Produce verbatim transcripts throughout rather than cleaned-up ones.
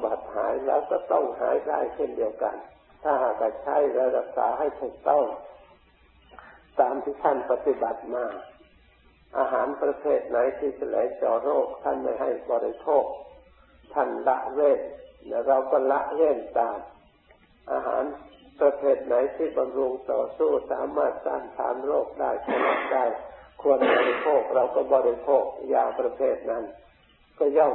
ำบัดหายแล้วก็ต้องหายได้เช่นเดียวกันถ้าหากใช้และรักษาให้ถูกต้องตามที่ท่านปฏิบัติมาอาหารประเภทไหนที่จะไหลเจาะโรคท่านไม่ให้บริโภคท่านละเว้นแล้วเราก็ละเว้นตามอาหารประเภทไหนที่บำรุงต่อสู้สามารถต้านทานโรคได้ชนะได้ควรบริโภคเราก็บริโภคยาประเภทนั้นก็ย่อม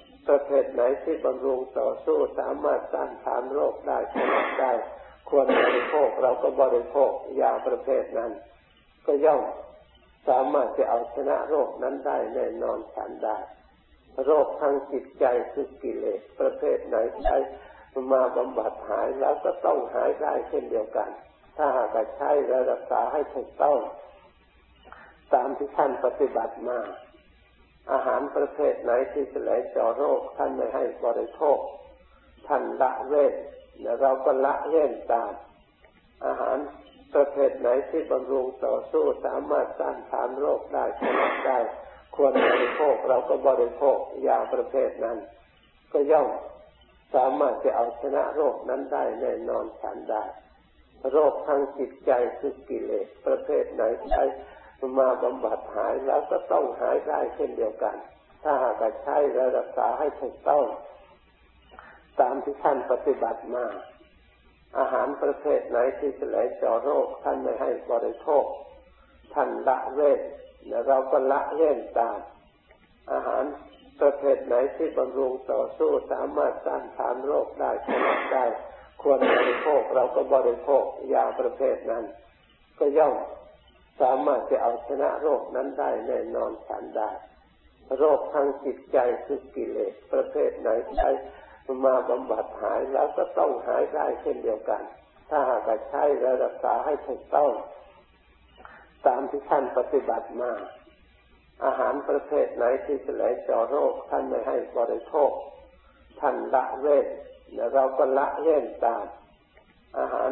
ประเภทไหนที่บำรุงต่อสู้สามารถต้านทานโรคได้ชนะได้ควรบริโภคเราก็บริโภคยาประเภทนั้นก็ย่อมสามารถจะเอาชนะโรคนั้นได้แน่นอนทันได้โรคทางจิตใจคือกิเลสประเภทไหนใช้มาบำบัดหายแล้วก็ต้องหายได้เช่นเดียวกันถ้าหากใช้และรักษาให้ถูกต้องตามที่ท่านปฏิบัติมาอาหารประเภทไหนที่จะไหลเจาะโรคท่านไม่ให้บริโภคท่านละเว้นและเราก็ละเว้นตามอาหารประเภทไหนที่บำรุงต่อสู้สามารถต้านทานโรคได้ชนะได้ควรบริโภคเราก็บริโภคยาประเภทนั้นก็ย่อมสามารถจะเอาชนะโรคนั้นได้แน่นอนทันได้โรคทางจิตใจคือกิเลสประเภทไหนใช้มาบำบัดหายแล้วก็ต้องหายได้เช่นเดียวกันถ้าหากใช้และรักษาให้ถูกต้องตามที่ท่านปฏิบัติมาอาหารประเภทไหนที่จะไหลเจาะโรคท่านไม่ให้บริโภคท่านละเว้นและเราก็ละเว้นตามอาหารประเภทไหนที่บำรุงต่อสู้สามารถต้านทานโรคได้ชนะได้ควรบริโภคเราก็บริโภคยาประเภทนั้นก็ย่อมสามารถจะเอาชนะโรคนั้นได้แน่นอนทันได้โรคทางจิตใจคือกิเลสประเภทไหนใช้มาบำบัดหายแล้วก็ต้องหายได้เช่นเดียวกันถ้าหากใช้และรักษาให้ถูกต้องตามที่ท่านปฏิบัติมาอาหารประเภทไหนที่จะไหลเจาะโรคท่านไม่ให้บริโภคท่านละเว้นและเราก็ละเว้นตามอาหาร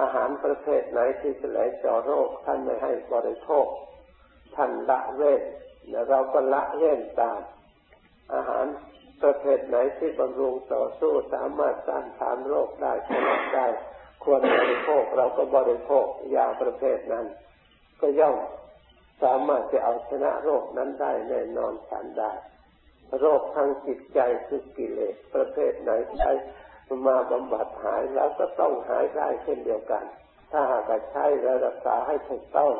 อาหารประเภทไหนที่จะไหลเจาะโรคท่านไม่ให้บริโภคท่านละเว้นและเราก็ละเว้นตามอาหารประเภทไหนที่บำรุงต่อสู้สามารถต้านทานโรคได้ชนะได้ควรบริโภคเราก็บริโภคยาประเภทนั้นก็ย่อมสามารถจะเอาชนะโรคนั้นได้แน่นอนทันได้โรคทางจิตใจคือกิเลสประเภทไหนใช้มาบำบัดหายแล้วก็ต้องหายได้เช่นเดียวกันถ้าหากใช้และรักษาให้ถูกต้อง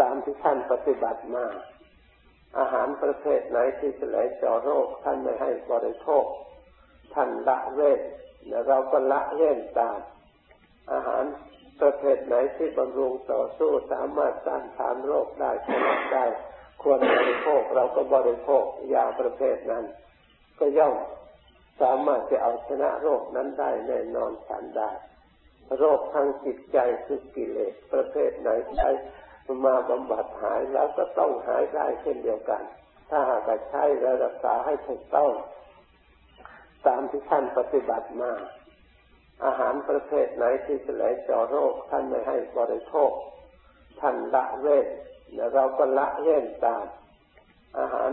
ตามที่ท่านปฏิบัติมาอาหารประเภทไหนที่จะไหลเจาะโรคท่านไม่ให้บริโภคท่านละเว้นและเราก็ละเว้นตามอาหารประเภทไหนที่บำรุงต่อสู้สามารถต้านทานโรคได้ชนะได้ควรบริโภคเราก็บริโภคยาประเภทนั้นก็ย่อมสามารถจะเอาชนะโรคนั้นได้แน่นอนทันได้โรคทางจิตใจคือกิเลสประเภทไหนใช้มาบำบัดหายแล้วก็ต้องหายได้เช่นเดียวกันถ้าหากใช้และรักษาให้ถูกต้องตามที่ท่านปฏิบัติมาอาหารประเภทไหนที่จะไหลเจาะโรคท่านไม่ให้บริโภคท่านละเว้นและเราก็ละเว้นตามอาหาร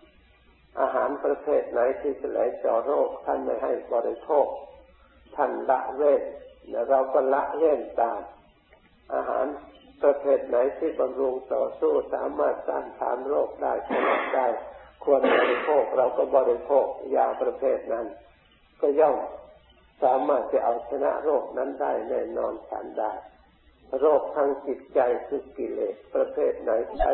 อาหารประเภทไหนที่จะไหลเจาะโรคท่านไม่ให้บริโภคท่านละเว้นและเราก็ละเว้นตามอาหารประเภทไหนที่บำรุงต่อสู้สามารถต้านทานโรคได้ผลได้ควรบริโภคเราก็บริโภคยาประเภทนั้นก็ย่อมสามารถจะเอาชนะโรคนั้นได้แน่นอนทันได้โรคทางจิตใจคือกิเลสประเภทไหนใช้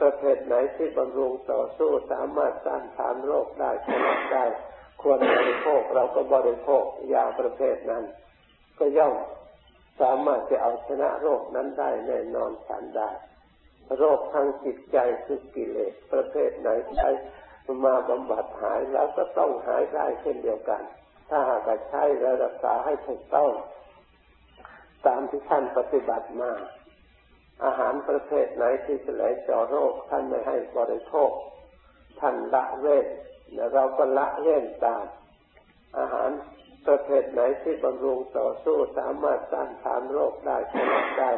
ประเภทไหนที่บำรุงต่อสู้สามารถต้านทานโรคได้ผลได้ควรบริโภคเราก็บริโภคยาประเภทนั้นก็ย่อมสามารถจะเอาชนะโรคนั้นได้แน่นอนทันได้โรคทางจิตใจคือกิเลสประเภทไหนใช้มาบำบัดหายแล้วก็ต้องหายได้เช่นเดียวกันถ้าหากใช้และรักษาให้ถูกต้องตามที่ท่านปฏิบัติมาอาหารประเภทไหนที่จะไหลเจาะโรคท่านไม่ให้บริโภคท่านละเว้นและเราก็ละเว้นตามอาหารประเภทไหนที่บำรุงต่อสู้สามารถต้านทานโรคได้ผลได้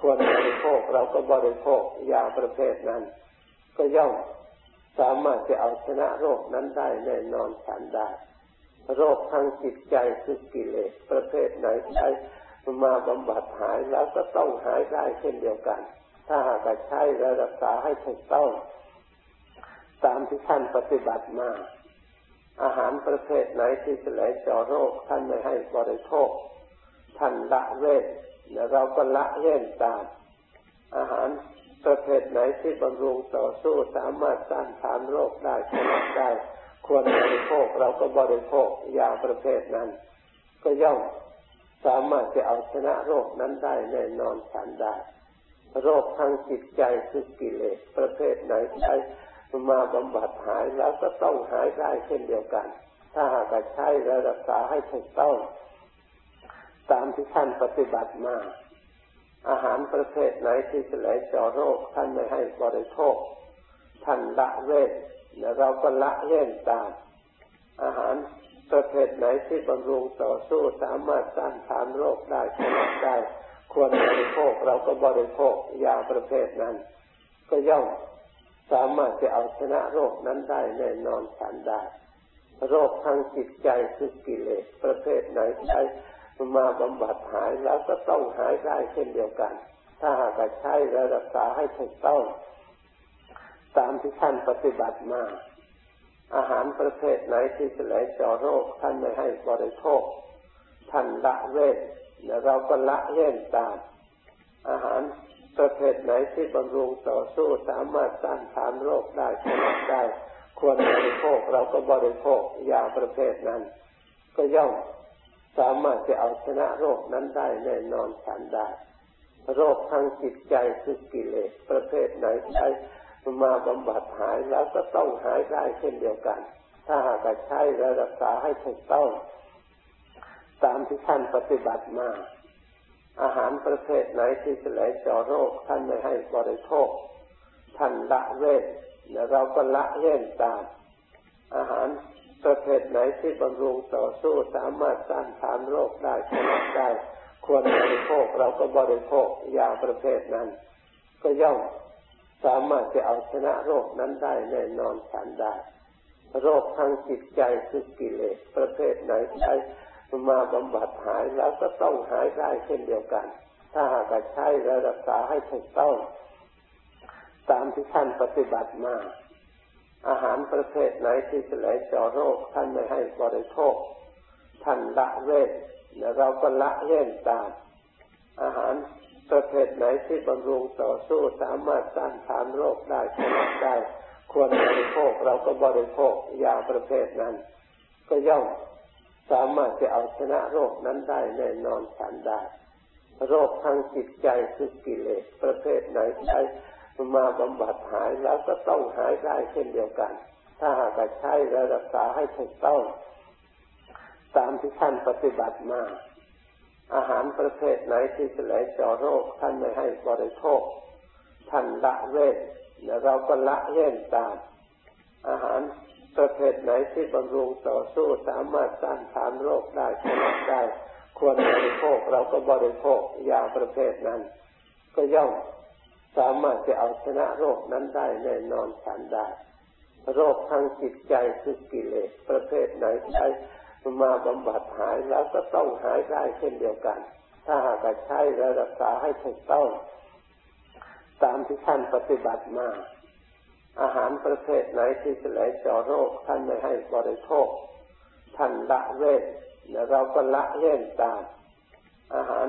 ควรบริโภคเราก็บริโภคยาประเภทนั้นก็ย่อมสามารถจะเอาชนะโรคนั้นได้แน่นอนทันได้โรคทางจิตใจคือกิเลสประเภทไหนใช้มาบำบัดหายแล้วก็ต้องหายได้เช่นเดียวกันถ้าหากใช้และรักษาให้ถูกต้องตามที่ท่านปฏิบัติมาอาหารประเภทไหนที่จะไหลเจาะโรคท่านไม่ให้บริโภคท่านละเว้นและเราก็ละเว้นตามอาหารประเภทไหนที่บำรุงต่อสู้สามารถต้านทานโรคได้ผลได้ควรบริโภคเราก็บริโภคยาประเภทนั้นก็ย่อมสามารถจะเอาชนะโรคนั้นได้แน่นอนทันได้โรคทางจิตใจคือกิเลสประเภทไหนใช้มาบำบัดหายแล้วก็ต้องหายได้เช่นเดียวกันถ้าหากใช้และรักษาให้ถูกต้องตามที่ท่านปฏิบัติมาอาหารประเภทไหนที่จะไหลเจาะโรคท่านไม่ให้บริโภคท่านละเว้นและเราก็ละเว้นตามอาหารประเภทไหนที่บำรุงต่อสู้สามารถต้านทานโรคได้ผลได้ควรบริโภคเราก็บริโภคยาประเภทนั้นก็ย่อมสามารถจะเอาชนะโรคนั้นได้แน่นอนทันได้โรคทางจิตใจคือกิเลสประเภทไหนใช้มาบำบัดหายแล้วก็ต้องหายได้เช่นเดียวกันถ้าหากใช้และรักษาให้ถูกต้องตามที่ท่านปฏิบัติมาอาหารประเภทไหนที่จะไหลเจาะโรคท่านไม่ให้บริโภคท่านละเว้นและเราก็ละเว้นตามอาหารประเภทไหนที่บำรุงต่อสู้สามารถต้านทานโรคได้ผลได้ควรบริโภคเราก็บริโภคยาประเภทนั้นก็ย่อมสามารถจะเอาชนะโรคนั้นได้แน่นอนทันได้โรคทางจิตใจคือกิเลสประเภทไหนใช้มาบำบัดหายแล้วก็ต้องหายได้เช่นเดียวกันถ้าหากใช้และรักษาให้ถูกต้องตามที่ท่านปฏิบัติมาอาหารประเภทไหนที่จะไหลเจาะโรคท่านไม่ให้บริโภคท่านละเว้นและเราก็ละเว้นตามอาหารประเภทไหนที่บำรุงต่อสู้สามารถต้านทานโรคได้ผลได้ควรบริโภคเราก็บริโภคยาประเภทนั้นก็ย่อมสามารถจะเอาชนะโรคนั้นได้แน่นอนทันได้โรคทางจิตใจคือกิเลสประเภทไหนใช้มาบำบัดหายแล้วก็ต้องหายได้เช่นเดียวกันถ้าหากใช้และรักษาให้ถูกต้อง ตามที่ท่านปฏิบัติมาอาหารประเภทไหนที่จะไหลเจาะโรคท่านไม่ให้บริโภคท่านละเว้นและเราก็ละเว้นตามอาหารประเภทไหนที่บำรุงต่อสู้สามารถต้านทานโรคได้ผลได้ควรบริโภคเราก็บริโภคยาประเภทนั้นก็ย่อมสามารถจะเอาชนะโรคนั้นได้แน่นอนทันได้โรคทางจิตใจคือกิเลสประเภทไหนใช้มาบำบัดหายแล้วก็ต้องหายได้เช่นเดียวกันถ้าหากใช้และรักษาให้ถูกต้องตามที่ท่านปฏิบัติมาอาหารประเภทไหนที่จะไหลเจาะโรคท่านไม่ให้บริโภคท่านละเว้นและเราก็ละเว้นตามอาหารประเภทไหนที่บำรุงต่อสู้สามารถต้านทานโรคได้ผลได้ควรบริโภคเราก็บริโภคยาประเภทนั้นก็ย่อมสามารถจะเอาชนะโรคนั้นได้แน่นอนทันได้โรคทางจิตใจคือกิเลสประเภทไหนใช้มาบำบัดหายแล้วก็ต้องหายได้เช่นเดียวกันถ้าหากใช้และรักษาให้ถูกต้องตามที่ท่านปฏิบัติมาอาหารประเภทไหนที่จะไหลเจาะโรคท่านไม่ให้บริโภคท่านละเว้นและเราก็ละเว้นตามอาหาร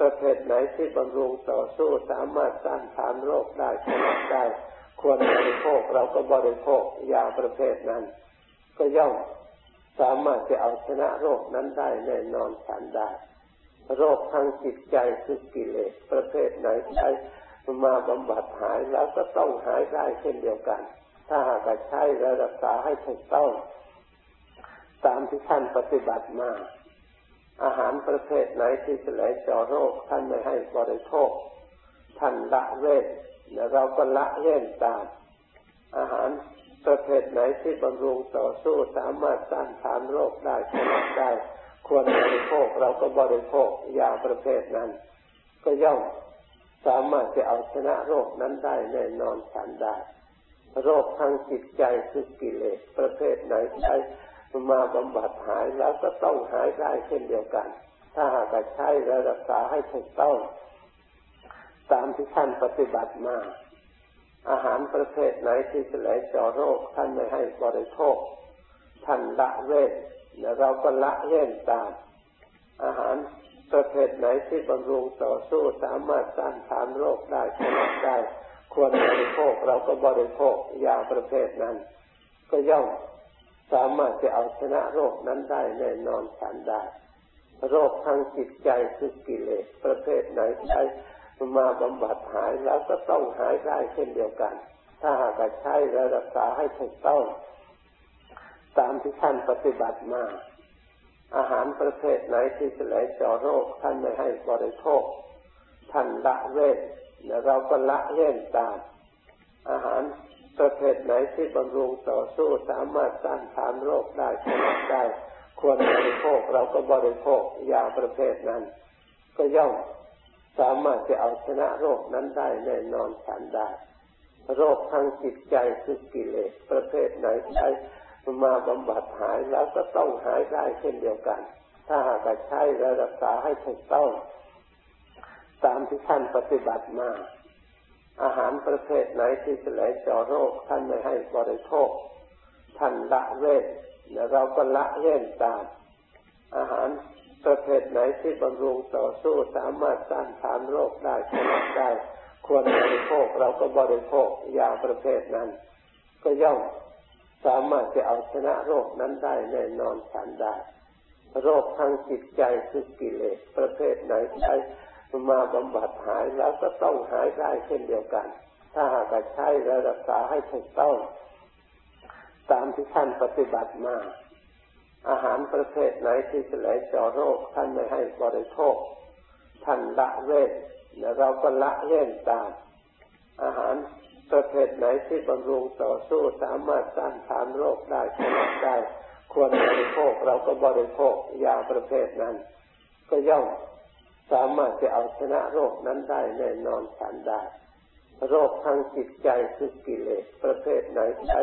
ประเภทไหนที่บำรุงต่อสู้สามารถต้านทานโรคได้ผลได้ควรบริโภคเราก็บริโภคยาประเภทนั้นก็ย่อมสามารถจะเอาชนะโรคนั้นได้แน่นอนทันได้โรคทางจิตใจคือกิเลสประเภทไหนใช้มาบำบัดหายแล้วก็ต้องหายได้เช่นเดียวกันถ้าหากใช้และรักษาให้ถูกต้องตามที่ท่านปฏิบัติมาอาหารประเภทไหนที่จะไหลเจาะโรคท่านไม่ให้บริโภคท่านละเว้นและเราก็ละเว้นตามอาหารประเภทไหนที่บำรุงต่อสู้สามารถต้านทานโรคได้ผลได้ควรบริโภคเราก็บริโภคยาประเภทนั้นก็ย่อมสามารถจะเอาชนะโรคนั้นได้แน่นอนทันได้โรคทางจิตใจคือกิเลสประเภทไหนใช้มาบำบัดหายแล้วก็ต้องหายได้เช่นเดียวกันถ้าหากใช้และรักษาให้ถูกต้องตามที่ท่านปฏิบัติมาอาหารประเภทไหนที่จะไหลเจาะโรคท่านไม่ให้บริโภคท่านละเว้นและเราก็ละเว้นตามอาหารประเภทไหนที่บำรุงต่อสู้สามารถต้านทานโรคได้ผลได้ควรบริโภคเราก็บริโภคยาประเภทนั้นก็ย่อมสามารถจะเอาชนะโรคนั้นได้แน่นอนทันได้โรคทางจิตใจคือกิเลสประเภทไหนใช้มาบำบัดหายแล้วก็ต้องหายได้เช่นเดียวกันถ้าหากใช้และรักษาให้ถูกต้องตามที่ท่านปฏิบัติมาอาหารประเภทไหนที่จะไหลเจาะโรคท่านไม่ให้บริโภคท่านละเว้นและเราก็ละเว้นตามอาหารประเภทไหนที่บำรุงต่อสู้สามารถต้านทานโรคได้ผลได้ควรบริโภคเราก็บริโภคยาประเภทนั้นก็ย่อมสามารถจะเอาชนะโรคนั้นได้แน่นอนทันได้โรคทางจิตใจคือกิเลสประเภทไหนใช้มาบำบัดหายแล้วก็ต้องหายได้เช่นเดียวกันถ้าหากใช้และรักษาให้ถูกต้องตามที่ท่านปฏิบัติมาอาหารประเภทไหนที่จะไหลเจาะโรคท่านไม่ให้บริโภคท่านละเว้นและเราก็ละเว้นตามอาหารประเภทไหนที่บำรุงต่อสู้สามารถต้านทานโรคได้ผลได้ควรบริโภคเราก็บริโภคยาประเภทนั้นก็ย่อมสามารถจะเอาชนะโรคนั้นได้แน่นอนทันได้โรคทางจิตใจคือกิเลสประเภทไหนใช้มาบำบัดหายแล้วก็ต้องหายได้เช่นเดียวกันถ้าหากใช้และรักษาให้ถูกต้องตามที่ท่านปฏิบัติมาอาหารประเภทไหนที่จะไหลเจาะโรคท่านไม่ให้บริโภคท่านละเว้นและเราก็ละเว้นตามอาหารประเภทไหนที่บำรุงต่อสู้สามารถต้านทานโรคได้ผลได้ควรบริโภคเราก็บริโภคยาประเภทนั้นก็ย่อมสามารถจะเอาชนะโรคนั้นได้แน่นอนทันได้โรคทางจิตใจคือกิเลสประเภทไหนใช้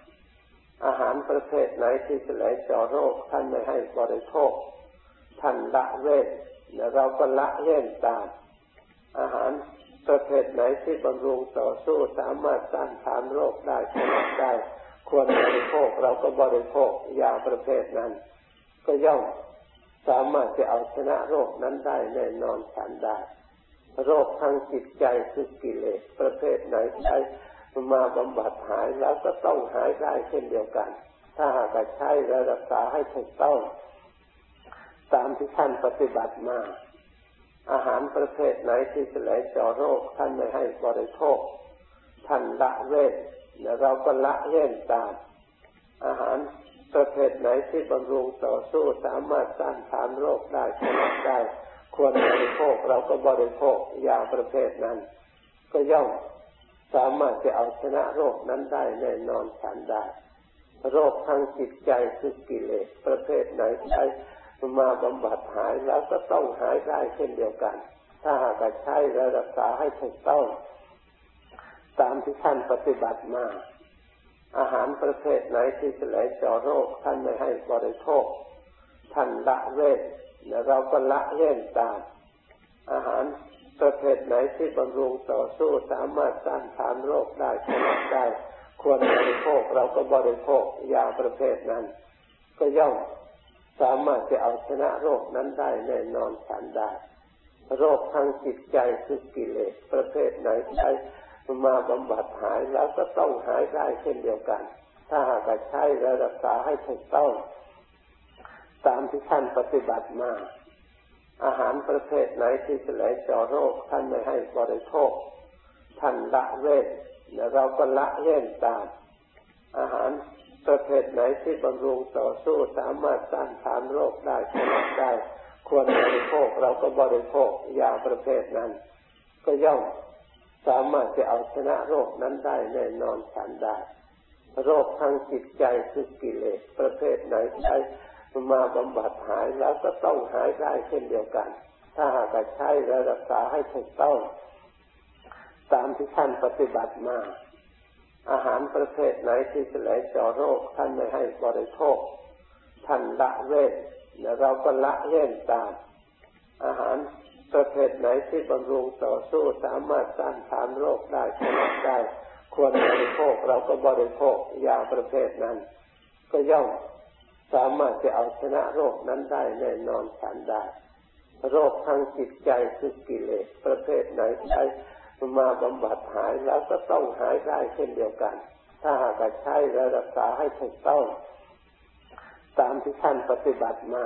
อาหารประเภทไหนที่จะไหลเจาะโรคท่านไม่ให้บริโภคท่านละเว้นและเราก็ละเว้นตามอาหารประเภทไหนที่บำรุงต่อสู้สามารถต้านทานโรคได้ชนะได้ควรบริโภคเราก็บริโภคยาประเภทนั้นก็ย่อมสามารถจะเอาชนะโรคนั้นได้แน่นอนฉันได้โรคทางจิตใจคือกิเลสประเภทไหนใช้มาบำบัดหายแล้วก็ต้องหายได้เช่นเดียวกันถ้าหากใช้และรักษาให้ถูกต้องตามที่ท่านปฏิบัติมาอาหารประเภทไหนที่จะไหลเจาะโรคท่านไม่ให้บริโภคท่านละเว้นและเราก็ละเว้นตามอาหารประเภทไหนที่บำรุงต่อสู้สามารถต้านทานโรคได้ชนะได้ควรบริโภคเราก็บริโภคยาประเภทนั้นก็ย่อมสามารถจะเอาชนะโรคนั้นได้แน่นอนฉันได้โรคทางจิตใจคือกิเลสประเภทไหนใช้มาบำบัดหายแล้วก็ต้องหายได้เช่นเดียวกันถ้าหากใช้และรักษาให้ถูกต้องตามที่ท่านปฏิบัติมาอาหารประเภทไหนที่จะไหลเจาะโรคท่านไม่ให้บริโภคท่านละเว้นและเราก็ละเว้นตามอาหารประเภทไหนที่บำรุงต่อสู้สามารถต้านทานโรคได้ชนะได้ควรบริโภคเราก็บริโภคยาประเภทนั้นก็ย่อมสามารถจะเอาชนะโรคนั้นได้แน่นอนฉันได้โรคทางจิตใจคือกิเลสประเภทไหนใช้มาบำบัดหายแล้วก็ต้องหายได้เช่นเดียวกันถ้าหากใช้และรักษาให้ถูกต้องตามที่ท่านปฏิบัติมาอาหารประเภทไหนที่จะไหลเจาะโรคท่านไม่ให้บริโภคท่านละเว้นและเราก็ละเว้นตามอาหารประเภทไหนที่บำรุงต่อสู้สามารถต้านทานโรคได้ชนะได้ควรบริโภคเราก็บริโภคยาประเภทนั้นก็ย่อมสามารถจะเอาชนะโรคนั้นได้แน่นอนฉันได้โรคทางจิตใจคือกิเลสประเภทไหนใช้มาบำบัดหายแล้วก็ต้องหายได้เช่นเดียวกันถ้าหากใช้และรักษาให้ถูกต้องตามที่ท่านปฏิบัติมาอาหารประเภทไหนที่จะไหลเจาะโรคท่านไม่ให้บริโภคท่านละเว้นและเราก็ละเว้นตามอาหารประเภทไหนที่บำรุงต่อสู้สามารถต้านทานโรคได้ชนะได้ควรบริโภคเราก็บริโภคยาประเภทนั้นก็ย่อมสามารถจะเอาชนะโรคนั้นได้แน่นอนฉันได้โรคทางจิตใจคือกิเลสประเภทไหนใช้มาบำบัดหายแล้วก็ต้องหายได้เช่นเดียวกันถ้าหากใช้และรักษาให้ถูกต้องตามที่ท่านปฏิบัติมา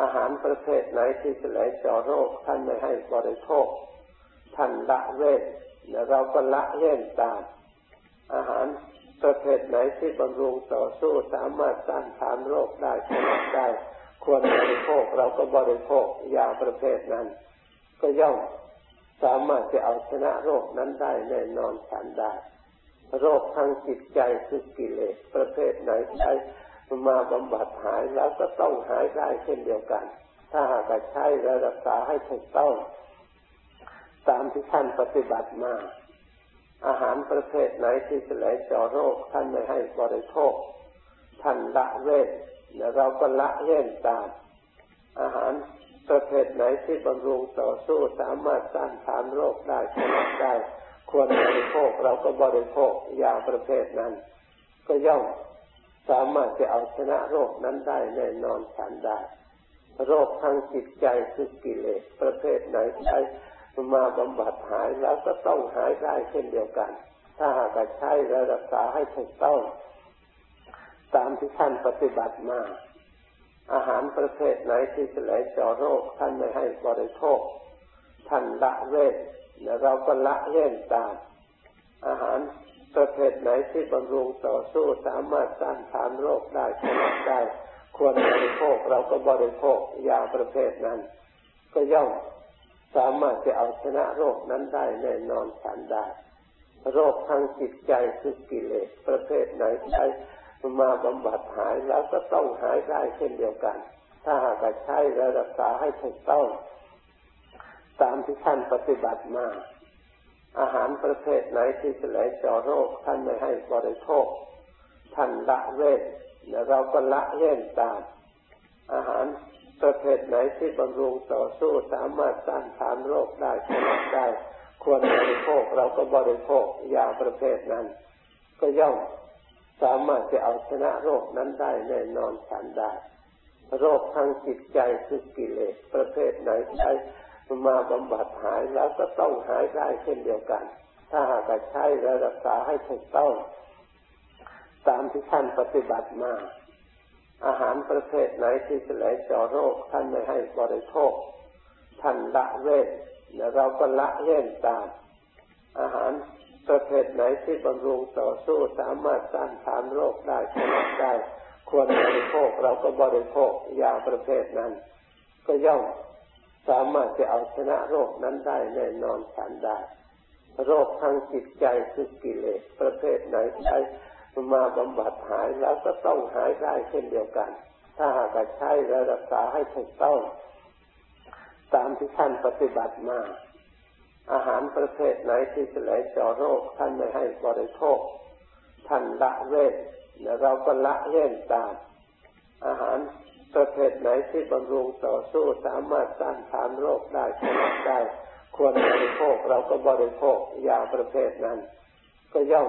อาหารประเภทไหนที่จะไหลเจาะโรคท่านไม่ให้บริโภคท่านละเว้นและเราก็ละเว้นตามอาหารประเภทไหนที่บำรุงต่อสู้สามารถต้านทานโรคได้ชนะได้ควรบริโภคเราก็บริโภคยาประเภทนั้นก็ย่อมสามารถจะเอาชนะโรคนั้นได้แน่นอนฉันได้โรคทางจิตใจคือกิเลสประเภทไหนใช้มาบำบัดหายแล้วก็ต้องหายได้เช่นเดียวกันถ้าหากใช้และรักษาให้ถูกต้องตามที่ท่านปฏิบัติมาอาหารประเภทไหนที่จะไหลเจาะโรคท่านไม่ให้บริโภค ท่านละเว้นแล้วเราก็ละเว้นตามอาหารประเภทไหนที่บำรุงต่อสู้สามารถต้านทานโรคได้ชนะได้ควรบริโภคเราก็บริโภคยาประเภทนั้นก็ย่อมสามารถจะเอาชนะโรคนั้นได้แน่นอนทันได้โรคทางจิตใจคือกิเลสประเภทไหนใช้มาบำบัดหายแล้วก็ต้องหายได้เช่นเดียวกันถ้าหากใช้และรักษาให้ถูกต้องตามที่ท่านปฏิบัติมาอาหารประเภทไหนที่จะไหลเจาะโรคท่านไม่ให้บริโภคท่านละเว้นและเราก็ละเว้นตามอาหารประเภทไหนที่บำรุงต่อสู้สามารถต้านทานโรคได้ชนะได้ควรบริโภคเราก็บริโภคยาประเภทนั้นก็ย่อมสามารถจะเอาชนะโรคนั้นได้แน่นอนทันได้โรคทางจิตใจคือกิเลสประเภทไหนใช้มาบำบัดหายแล้วก็ต้องหายได้เช่นเดียวกันถ้าหากใช้และรักษาให้ถูกต้องตามที่ท่านปฏิบัติมาอาหารประเภทไหนที่จะไหลเจาะโรคท่านไม่ให้บริโภคท่านละเว้นและเราก็ละเว้นตามอาหารประเภทไหนที่บำรุงต่อสู้สามารถต้านทานโรคได้ชนะได้ควรบริโภคเราก็บริโภคยาประเภทนั้นก็ย่อมสามารถจะเอาชนะโรคนั้นได้แน่นอนทันได้โรคทางจิตใจคือกิเลสประเภทไหนใช้มาบำบัดหายแล้วก็ต้องหายได้เช่นเดียวกันถ้าหากใช้และรักษาให้ถูกต้องตามที่ท่านปฏิบัติมาอาหารประเภทไหนที่จะไหลเจาะโรคท่านไม่ให้บริโภคท่านละเว้นและเราก็ละเว้นตามอาหารประเภทไหนที่บำรุงต่อสู้สามารถต้านทานโรคได้ชนะได้ควรบริโภคเราก็บริโภคยาประเภทนั้นก็ย่อมสามารถจะเอาชนะโรคนั้นได้แน่นอนทันได้โรคทางจิตใจคือกิเลสประเภทไหนใช้มาบำบัดหายแล้วก็ต้องหายได้เช่นเดียวกันถ้าหากใช้และรักษาให้ถูกต้องตามที่ท่านปฏิบัติมาอาหารประเภทไหนที่จะไหลเจาะโรคท่านไม่ให้บริโภคท่านละเว้นและเราก็ละเว้นตามอาหารประเภทไหนที่บำรุงต่อสู้สามารถต้านทานโรคได้ชนะได้ควรบริโภคเราก็บริโภคยาประเภทนั้นก็ย่อม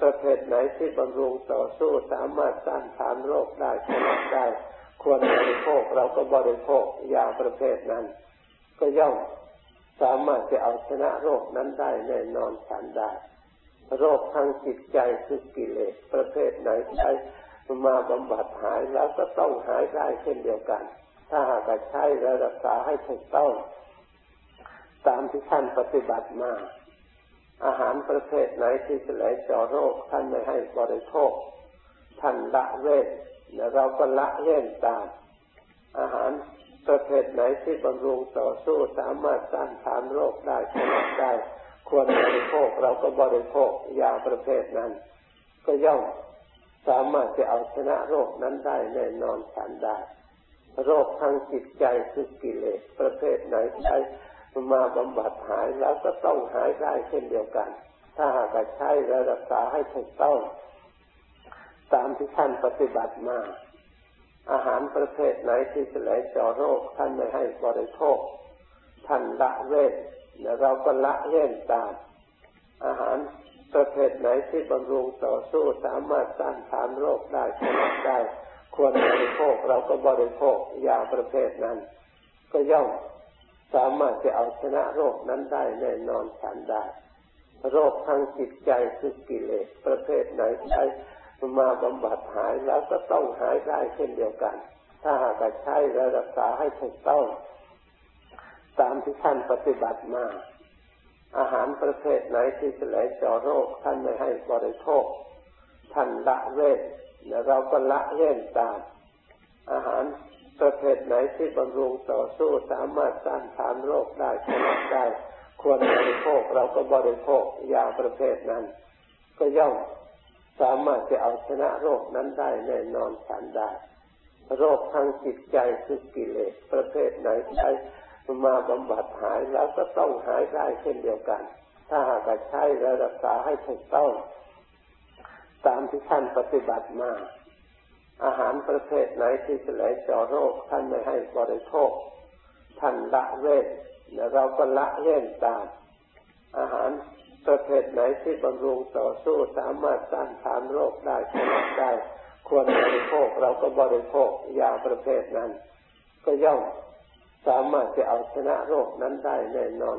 ประเภทไหนที่บำรุงต่อสู้สามารถต้านทานโรคได้ชนะได้ควรบริโภคเราก็บริโภคยาประเภทนั้นก็ย่อมสามารถจะเอาชนะโรคนั้นได้แน่นอนทันได้โรคทางจิตใจคือกิเลสประเภทไหนใช้มาบำบัดหายแล้วก็ต้องหายได้เช่นเดียวกันถ้าหากใช้และรักษาให้ถูกต้องตามที่ท่านปฏิบัติมาอาหารประเภทไหนที่จะไหลเจาะโรคท่านไม่ให้บริโภคท่านละเว้นและเราก็ละเว้นตามอาหารประเภทไหนที่บำรุงต่อสู้สามารถต้านทานโรคได้ชนะได้ควรบริโภคเราก็บริโภคยาประเภทนั้นก็ย่อมสามารถจะเอาชนะโรคนั้นได้แน่นอนทันได้โรคทางจิตใจคือกิเลสประเภทไหนใช้มาบำบัดหายแล้วก็ต้องหายได้เช่นเดียวกันถ้าหากใช้และรักษาให้ถูกต้องตามที่ท่านปฏิบัติมาอาหารประเภทไหนที่จะไหลเจาะโรคท่านไม่ให้บริโภคท่านละเว้นและเราก็ละเว้นตามอาหารประเภทไหนที่บำรุงต่อสู้สามารถต้านทานโรคได้ชนะได้ควรบริโภคเราก็บริโภคยาประเภทนั้นก็ย่อมสามารถจะเอาชนะโรคนั้นได้แน่นอนทันได้โรคทางจิตใจคือกิเลสประเภทไหนใช้มาบำบัดหายแล้วก็ต้องหายได้เช่นเดียวกันถ้าหากใช้และรักษาให้ถูกต้องตามที่ท่านปฏิบัติมาอาหารประเภทไหนที่จะไหลเจาะโรคท่านไม่ให้บริโภคท่านละเว้นและเราก็ละเว้นตามอาหาร ประเภทไหนที่บำรุงต่อสู้สามารถต้านทานโรคได้ชนะได้ควรบริโภคเราก็บริโภคยาประเภทนั้นก็ย่อมสามารถจะเอาชนะโรคนั้นได้แน่นอนทันได้โรคทางจิตใจคือกิเลสประเภทไหนใช้มาบำบัดหายแล้วก็ต้องหายได้เช่นเดียวกันถ้าหากใช้และรักษาให้ถูกต้องตามที่ท่านปฏิบัติมาอาหารประเภทไหนที่จะไหลเจาะโรคท่านไม่ให้บริโภคท่านละเว้นและเราก็ละเว้นตามอาหารประเภทไหนที่บำรุงต่อสู้สามารถต้านทานโรคได้ชนะได้ควรบริโภคเราก็บริโภคยาประเภทนั้นก็ย่อมสามารถจะเอาชนะโรคนั้นได้แน่นอน